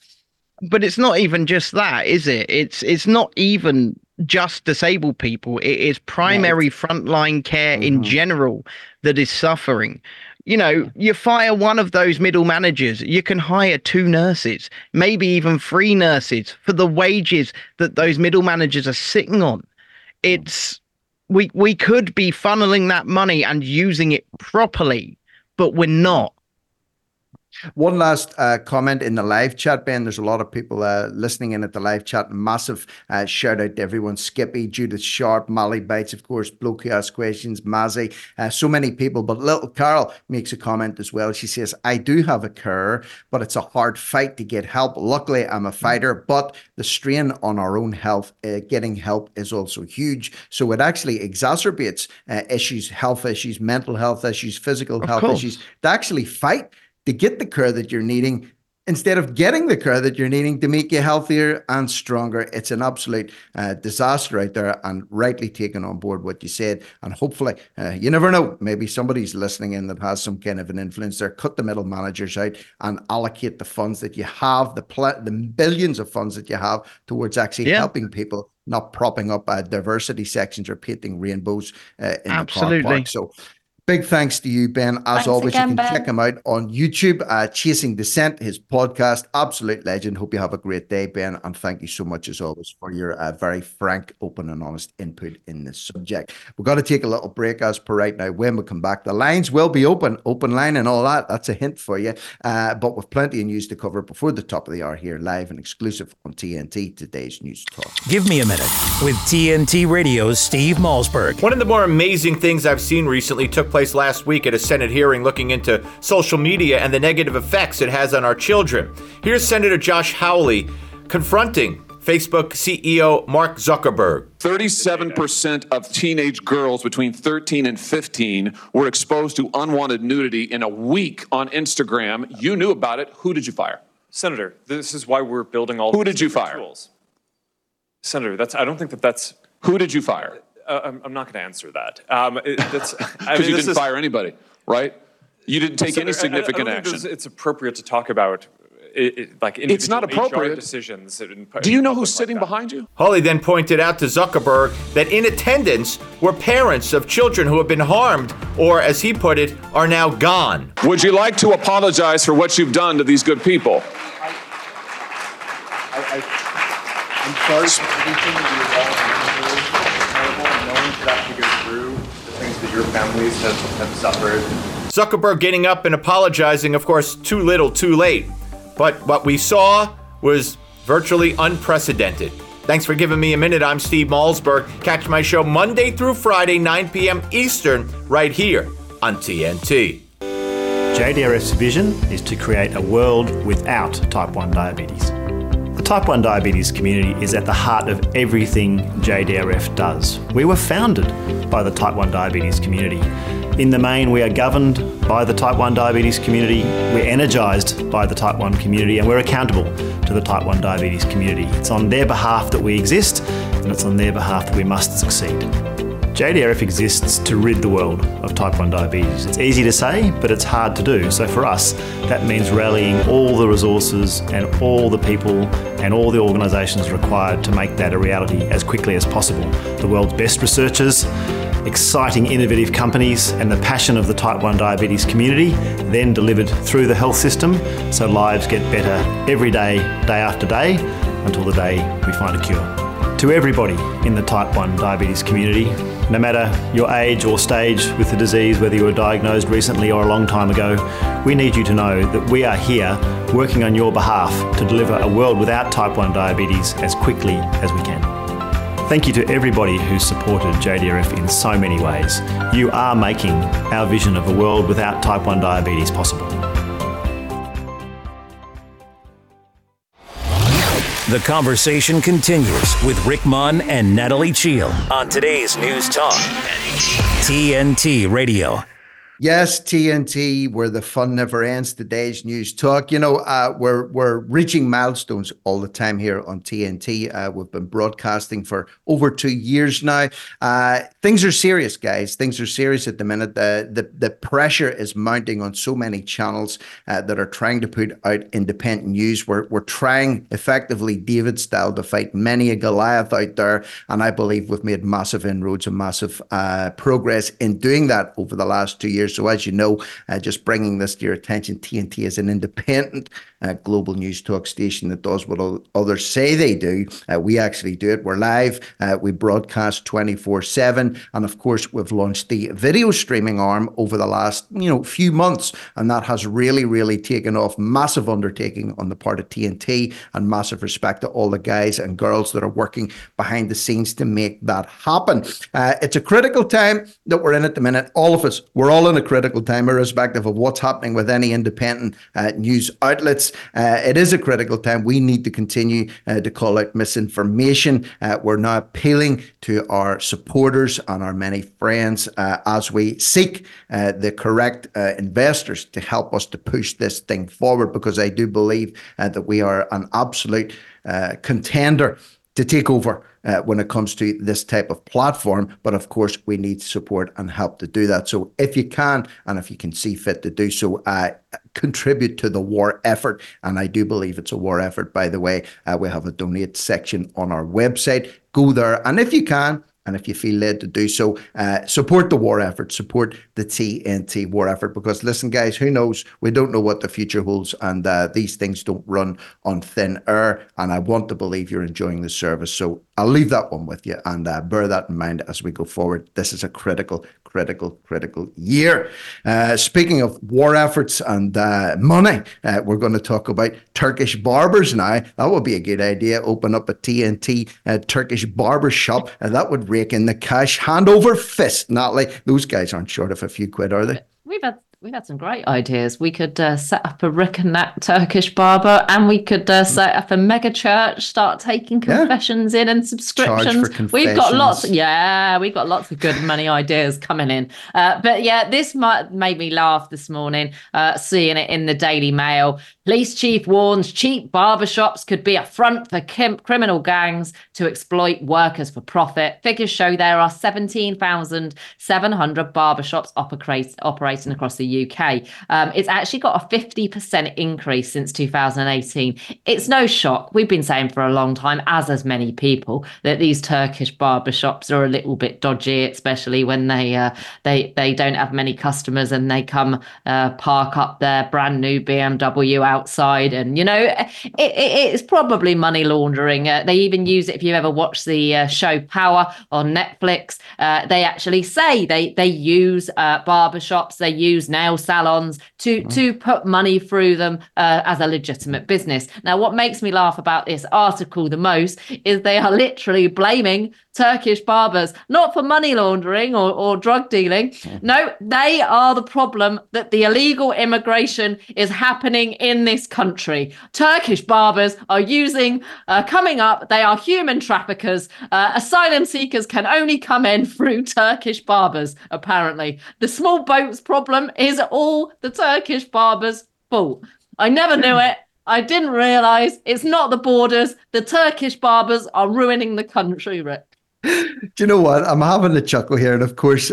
But it's not even just that, is it? It's not even just disabled people. It is primary frontline care in general that is suffering. You know, you fire one of those middle managers, you can hire two nurses, maybe even three nurses for the wages that those middle managers are sitting on. We could be funneling that money and using it properly, but we're not. One last comment in the live chat, Ben. There's a lot of people listening in at the live chat. Massive shout out to everyone. Skippy, Judith Sharp, Molly Bites, of course, Bloke Who Asks Questions, Mazzy, so many people. But Little Carol makes a comment as well. She says, I do have a carer, but it's a hard fight to get help. Luckily, I'm a fighter, but the strain on our own health, getting help is also huge. So it actually exacerbates issues, health issues, mental health issues, physical health issues. They actually fight to get the care that you're needing, instead of getting the care that you're needing to make you healthier and stronger. It's an absolute disaster out there, and rightly taken on board what you said. And hopefully, you never know, maybe somebody's listening in that has some kind of an influence there. Cut the middle managers out and allocate the funds that you have, the billions of funds that you have, towards actually helping people, not propping up diversity sections or painting rainbows in the car park. So Big thanks to you, Ben. As always, you can check him out on YouTube, Chasing Dissent, his podcast. Absolute legend. Hope you have a great day, Ben. And thank you so much, as always, for your very frank, open and honest input in this subject. We've got to take a little break as per right now. When we come back, the lines will be open line and all that. That's a hint for you. But with plenty of news to cover before the top of the hour here, live and exclusive on TNT, Today's News Talk. Give me a minute with TNT Radio's Steve Malsberg. One of the more amazing things I've seen recently took place last week at a Senate hearing looking into social media and the negative effects it has on our children. Here's Senator Josh Hawley confronting Facebook CEO Mark Zuckerberg. 37% of teenage girls between 13 and 15 were exposed to unwanted nudity in a week on Instagram. You knew about it. Who did you fire? Senator, this is why we're building all Who did you fire? Tools. Senator, I don't think that's... Who did you fire? I'm not going to answer that. Because you didn't fire anybody, right? You didn't take any significant action. It's appropriate to talk about it's not appropriate HR decisions. Do you know who's sitting behind you? Hawley then pointed out to Zuckerberg that in attendance were parents of children who have been harmed, or as he put it, are now gone. Would you like to apologize for what you've done to these good people? I'm sorry for everything that you've done. Have to go through the things that your families have suffered. Zuckerberg getting up and apologizing, of course, too little, too late. But what we saw was virtually unprecedented. Thanks for giving me a minute. I'm Steve Malsberg. Catch my show Monday through Friday, 9 p.m. Eastern, right here on TNT. JDRF's vision is to create a world without type 1 diabetes. Type 1 diabetes community is at the heart of everything JDRF does. We were founded by the type 1 diabetes community. In the main, we are governed by the type 1 diabetes community, we're energised by the type 1 community, and we're accountable to the type 1 diabetes community. It's on their behalf that we exist, and it's on their behalf that we must succeed. JDRF exists to rid the world of type 1 diabetes. It's easy to say, but it's hard to do. So for us, that means rallying all the resources and all the people and all the organisations required to make that a reality as quickly as possible. The world's best researchers, exciting innovative companies, and the passion of the type 1 diabetes community, then delivered through the health system so lives get better every day, day after day, until the day we find a cure. To everybody in the type 1 diabetes community, no matter your age or stage with the disease, whether you were diagnosed recently or a long time ago, we need you to know that we are here working on your behalf to deliver a world without type 1 diabetes as quickly as we can. Thank you to everybody who supported JDRF in so many ways. You are making our vision of a world without type 1 diabetes possible. The conversation continues with Rick Munn and Natalie Cheale on today's News Talk, TNT Radio. Yes, TNT, where the fun never ends, today's News Talk. You know, we're reaching milestones all the time here on TNT. We've been broadcasting for over 2 years now. Things are serious, guys. Things are serious at the minute. The pressure is mounting on so many channels that are trying to put out independent news. We're trying, effectively, David style, to fight many a Goliath out there. And I believe we've made massive inroads and massive progress in doing that over the last 2 years. So as you know, just bringing this to your attention, TNT is an independent global news talk station that does what others say they do. We actually do it. We're live. We broadcast 24/7. And of course, we've launched the video streaming arm over the last, few months. And that has really, really taken off. Massive undertaking on the part of TNT, and massive respect to all the guys and girls that are working behind the scenes to make that happen. It's a critical time that we're in at the minute. All of us, we're all in a critical time, irrespective of what's happening with any independent news outlets. It is a critical time. We need to continue to call out misinformation. We're now appealing to our supporters and our many friends as we seek the correct investors to help us to push this thing forward, because I do believe that we are an absolute contender to take over when it comes to this type of platform. But of course, we need support and help to do that. So if you can, and if you can see fit to do so, contribute to the war effort. And I do believe it's a war effort, by the way. We have a donate section on our website. Go there. And if you can, And if you feel led to do so, support the war effort, support the TNT war effort. Because listen, guys, who knows? We don't know what the future holds, and these things don't run on thin air. And I want to believe you're enjoying the service. So I'll leave that one with you, and bear that in mind as we go forward. This is a critical year. Speaking of war efforts and money, we're going to talk about Turkish barbers now. That would be a good idea. Open up a TNT Turkish barber shop, and that would rake in the cash hand over fist. Natalie, those guys aren't short of a few quid, are they? We've had some great ideas. We could set up a Rick and Nat Turkish barber, and we could set up a mega church, start taking confessions in and subscriptions. We've got lots. Yeah, we've got lots of good money ideas coming in. But yeah, this made me laugh this morning, seeing it in the Daily Mail. Police chief warns cheap barbershops could be a front for criminal gangs to exploit workers for profit. Figures show there are 17,700 barbershops operating across the UK. It's actually got a 50% increase since 2018. It's no shock. We've been saying for a long time, as many people, that these Turkish barbershops are a little bit dodgy, especially when they don't have many customers and they come park up their brand new BMW outside, and you know it's probably money laundering. They even use it, if you ever watch the show Power on Netflix, they actually say they use barbershops, they use nail salons to put money through them as a legitimate business. Now, what makes me laugh about this article the most is they are literally blaming Turkish barbers, not for money laundering or drug dealing. No, they are the problem that the illegal immigration is happening in this country. Turkish barbers are coming up, they are human traffickers. Asylum seekers can only come in through Turkish barbers, apparently. The small boats problem is all the Turkish barbers' fault. I never knew it. I didn't realise. It's not the borders. The Turkish barbers are ruining the country, Rick. Do you know what? I'm having a chuckle here. And of course,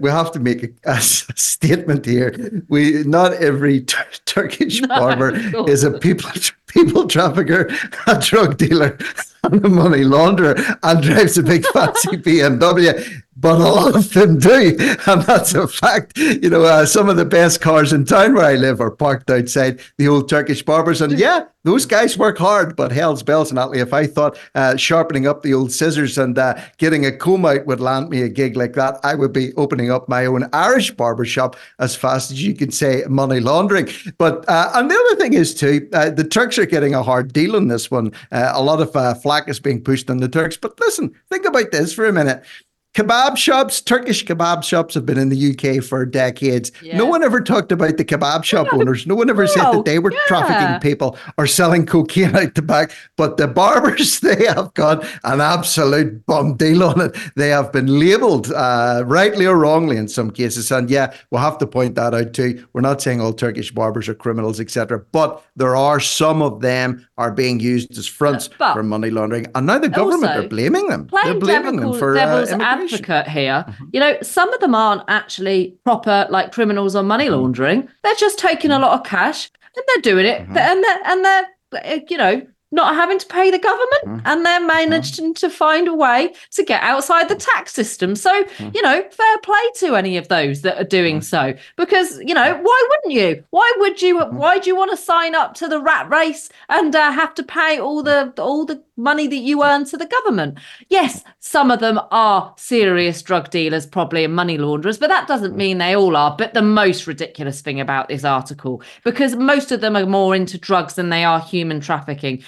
we have to make a statement here. Not every Turkish barber is a people trafficker, a drug dealer, and a money launderer, and drives a big fancy BMW. But a lot of them do, and that's a fact. You know, some of the best cars in town where I live are parked outside the old Turkish barbers, and yeah, those guys work hard, but hell's bells, Natalie, if I thought sharpening up the old scissors and getting a comb out would land me a gig like that, I would be opening up my own Irish barbershop as fast as you can say money laundering. But, and the other thing is too, the Turks are getting a hard deal on this one. A lot of flack is being pushed on the Turks, but listen, think about this for a minute. Kebab shops, Turkish kebab shops have been in the UK for decades. Yeah. No one ever talked about the kebab shop owners. No one ever said that they were trafficking people or selling cocaine out the back. But the barbers, they have got an absolute bum deal on it. They have been labelled rightly or wrongly in some cases. And yeah, we'll have to point that out too. We're not saying all Turkish barbers are criminals, etc. But there are some of them are being used as fronts for money laundering. And now the government are blaming them. They're blaming them for immigration. Advocate here, you know, some of them aren't actually proper like criminals or money laundering. They're just taking a lot of cash and they're doing it and they're you know, not having to pay the government, and they're managing to find a way to get outside the tax system. So, you know, fair play to any of those that are doing so, because, you know, why wouldn't you? Why do you want to sign up to the rat race and have to pay all the money that you earn to the government? Yes, some of them are serious drug dealers, probably, and money launderers, but that doesn't mean they all are. But the most ridiculous thing about this article, because most of them are more into drugs than they are human trafficking,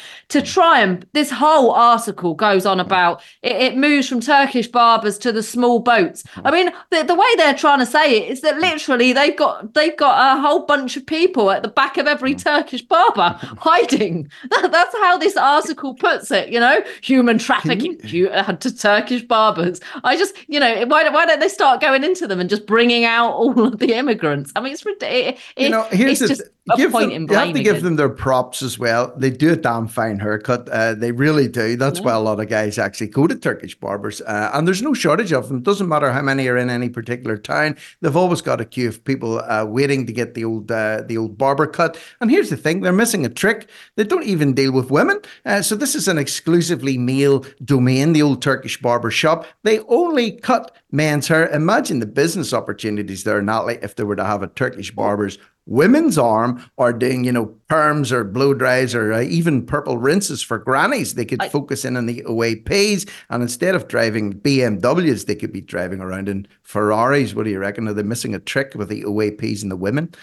this whole article goes on about it moves from Turkish barbers to the small boats. I mean, the way they're trying to say it is that literally they've got a whole bunch of people at the back of every Turkish barber hiding. That's how this article puts it. You know, human trafficking to Turkish barbers. I just, you know, why don't they start going into them and just bringing out all of the immigrants? I mean, it's ridiculous. You know, here's the You have to give them their props as well. They do a damn fine haircut. They really do. That's why a lot of guys actually go to Turkish barbers. And there's no shortage of them. It doesn't matter how many are in any particular town. They've always got a queue of people waiting to get the old barber cut. And here's the thing. They're missing a trick. They don't even deal with women. So this is an exclusively male domain, the old Turkish barber shop. They only cut men's hair. Imagine the business opportunities there, Natalie, if they were to have a Turkish barber's women's arm, or doing, perms or blow dries or even purple rinses for grannies. They could focus in on the OAPs, and instead of driving BMWs, they could be driving around in Ferraris. What do you reckon? Are they missing a trick with the OAPs and the women?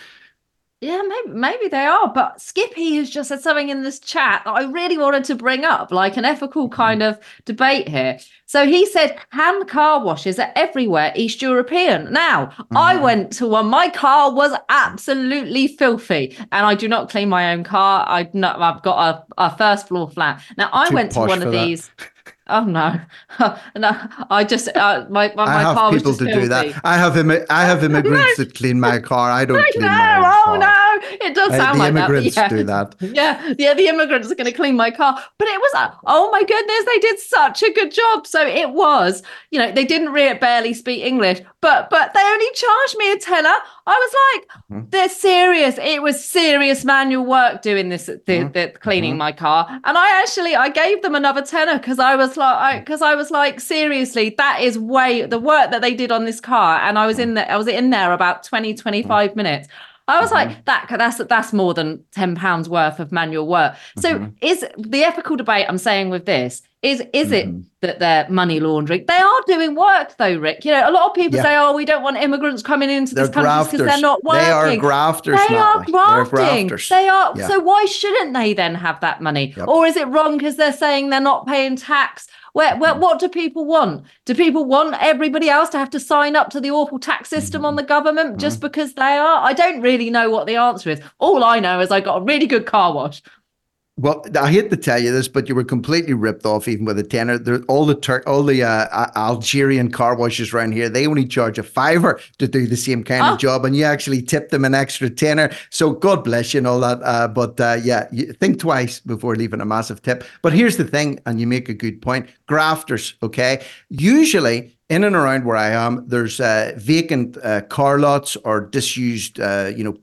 Yeah, maybe they are. But Skippy has just said something in this chat that I really wanted to bring up, like an ethical kind of debate here. So he said, hand car washes are everywhere, East European. Now, I went to one. My car was absolutely filthy. And I do not clean my own car. I've got a first floor flat. Now, I went to one of these. Oh no, no! I just my car was just filthy. I have people to do that. I have immigrants that clean my car. I don't clean my own car. Oh no, it does sound like that. The immigrants do that. Yeah, the immigrants are going to clean my car. But it was oh my goodness, they did such a good job. So it was, they didn't barely speak English, but they only charged me a tenner. I was like, they're serious. It was serious manual work doing this, cleaning my car. And I gave them another tenner because I was like, seriously, that is the work that they did on this car. And I was in there about 20, 25 minutes. I was like, that's more than £10 worth of manual work. So is the ethical debate I'm saying with this is it that they're money laundering? They are doing work though, Rick. A lot of people say, we don't want immigrants coming into this country because they're not working. They are grafters. They are grafting. They are. Yeah. So why shouldn't they then have that money? Yep. Or is it wrong because they're saying they're not paying tax? Where, what do people want? Do people want everybody else to have to sign up to the awful tax system on the government just because they are? I don't really know what the answer is. All I know is I got a really good car wash. Well, I hate to tell you this, but you were completely ripped off even with a tenner. All the Algerian car washes around here, they only charge a fiver to do the same kind of job, and you actually tip them an extra tenner. So God bless you and all that. You think twice before leaving a massive tip. But here's the thing, and you make a good point, grafters, okay? Usually, in and around where I am, there's vacant car lots or disused,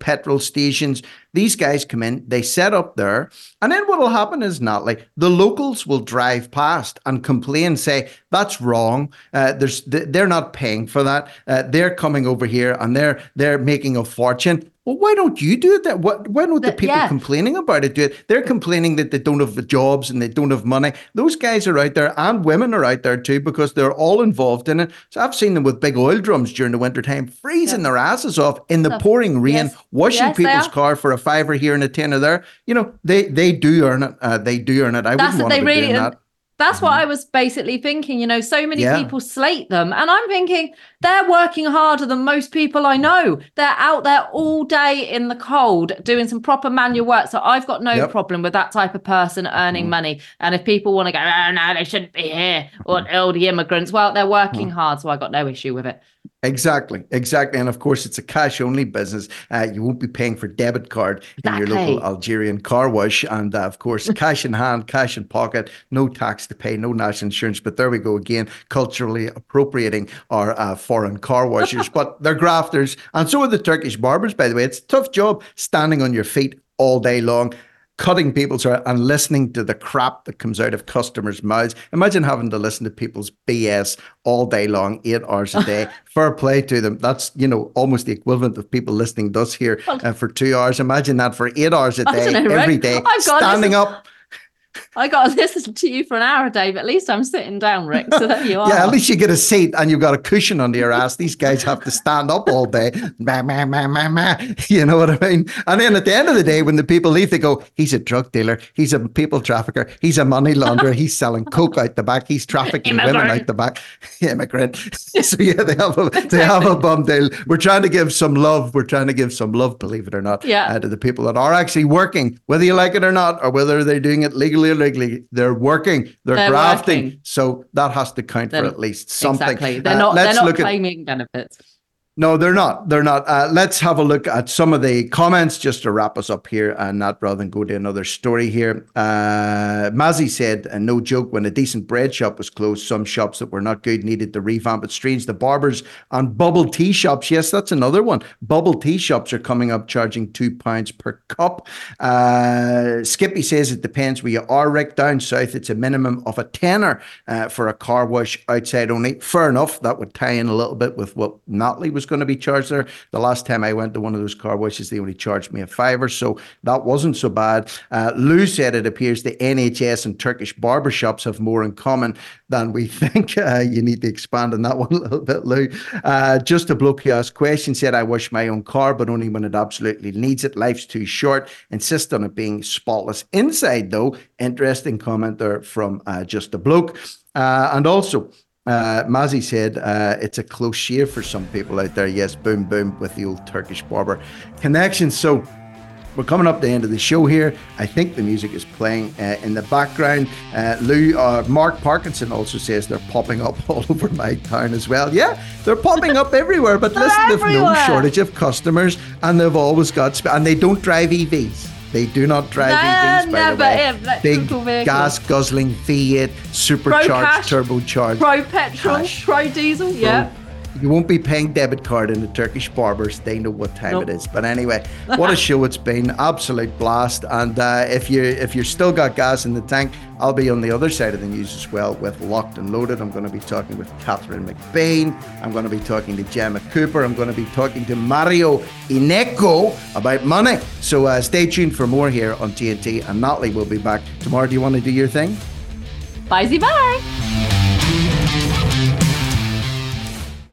petrol stations. These guys come in, they set up there, and then what will happen is, Natalie, the locals will drive past and complain, say, that's wrong. They're not paying for that. They're coming over here and they're making a fortune. Well, why don't you do it? Why don't the people complaining about it do it? They're complaining that they don't have the jobs and they don't have money. Those guys are out there, and women are out there too, because they're all involved in it. So I've seen them with big oil drums during the wintertime, freezing their asses off in the pouring rain, washing people's car for a fiver here and a tenner there. They do earn it. I wouldn't want to be doing that. That's what I was basically thinking. So many people slate them. And I'm thinking they're working harder than most people I know. They're out there all day in the cold doing some proper manual work. So I've got no problem with that type of person earning money. And if people want to go, oh, no, they shouldn't be here, or the immigrants, well, they're working hard. So I got no issue with it. Exactly. And of course, it's a cash only business. You won't be paying for debit card in your local Algerian car wash. And of course, cash in hand, cash in pocket, no tax to pay, no national insurance. But there we go again, culturally appropriating our foreign car washers. But they're grafters. And so are the Turkish barbers, by the way. It's a tough job standing on your feet all day long, cutting people's hair and listening to the crap that comes out of customers' mouths. Imagine having to listen to people's BS all day long, 8 hours a day. Fair play to them. That's, almost the equivalent of people listening to us here for 2 hours. Imagine that for 8 hours a day, every day, standing up. I got to listen to you for an hour, Dave. At least I'm sitting down, Rick. So there you are. Yeah, at least you get a seat and you've got a cushion under your ass. These guys have to stand up all day. You know what I mean? And then at the end of the day, when the people leave, they go, he's a drug dealer. He's a people trafficker. He's a money launderer. He's selling coke out the back. He's trafficking women out the back. Immigrant. So yeah, they have a bum deal. We're trying to give some love. Believe it or not, to the people that are actually working, whether you like it or not, or whether they're doing it legally, they're working, they're grafting, so that has to count for at least something. Exactly. They're not claiming benefits. No, they're not. They're not. Let's have a look at some of the comments just to wrap us up here, and not rather than go to another story here. Mazzy said, and no joke, when a decent bread shop was closed, some shops that were not good needed to revamp. It's strange. The barbers and bubble tea shops. Yes, that's another one. Bubble tea shops are coming up charging £2 per cup. Skippy says it depends where you are, Rick. Down south, it's a minimum of a tenner for a car wash outside only. Fair enough. That would tie in a little bit with what Natalie was going to be charged there. The last time I went to one of those car washes, they only charged me a £5, so that wasn't so bad. Lou said it appears the NHS and Turkish barbershops have more in common than we think. You need to expand on that one a little bit, Lou. Just a bloke who asked questions said, I wash my own car, but only when it absolutely needs it. Life's too short. Insist on it being spotless inside, though. Interesting comment there from just a bloke. And also, Mazzy said, it's a close shave for some people out there. Yes, boom, boom, with the old Turkish barber connection. So we're coming up to the end of the show here. I think the music is playing in the background. Mark Parkinson also says they're popping up all over my town as well. Yeah, they're popping up everywhere. But listen, they've no shortage of customers, and they've always got... and they don't drive EVs. They do not drive EVs, by the way. Big gas-guzzling V8, supercharged, turbocharged. Pro-petrol, pro-diesel, yeah. You won't be paying debit card in the Turkish barbers. They know what time it is. But anyway, what a show it's been. Absolute blast. And if you're still got gas in the tank, I'll be on the other side of the news as well with Locked and Loaded. I'm going to be talking with Catherine McBain. I'm going to be talking to Gemma Cooper. I'm going to be talking to Mario Ineco about money. So stay tuned for more here on TNT. And Natalie will be back tomorrow. Do you want to do your thing? Bye-bye.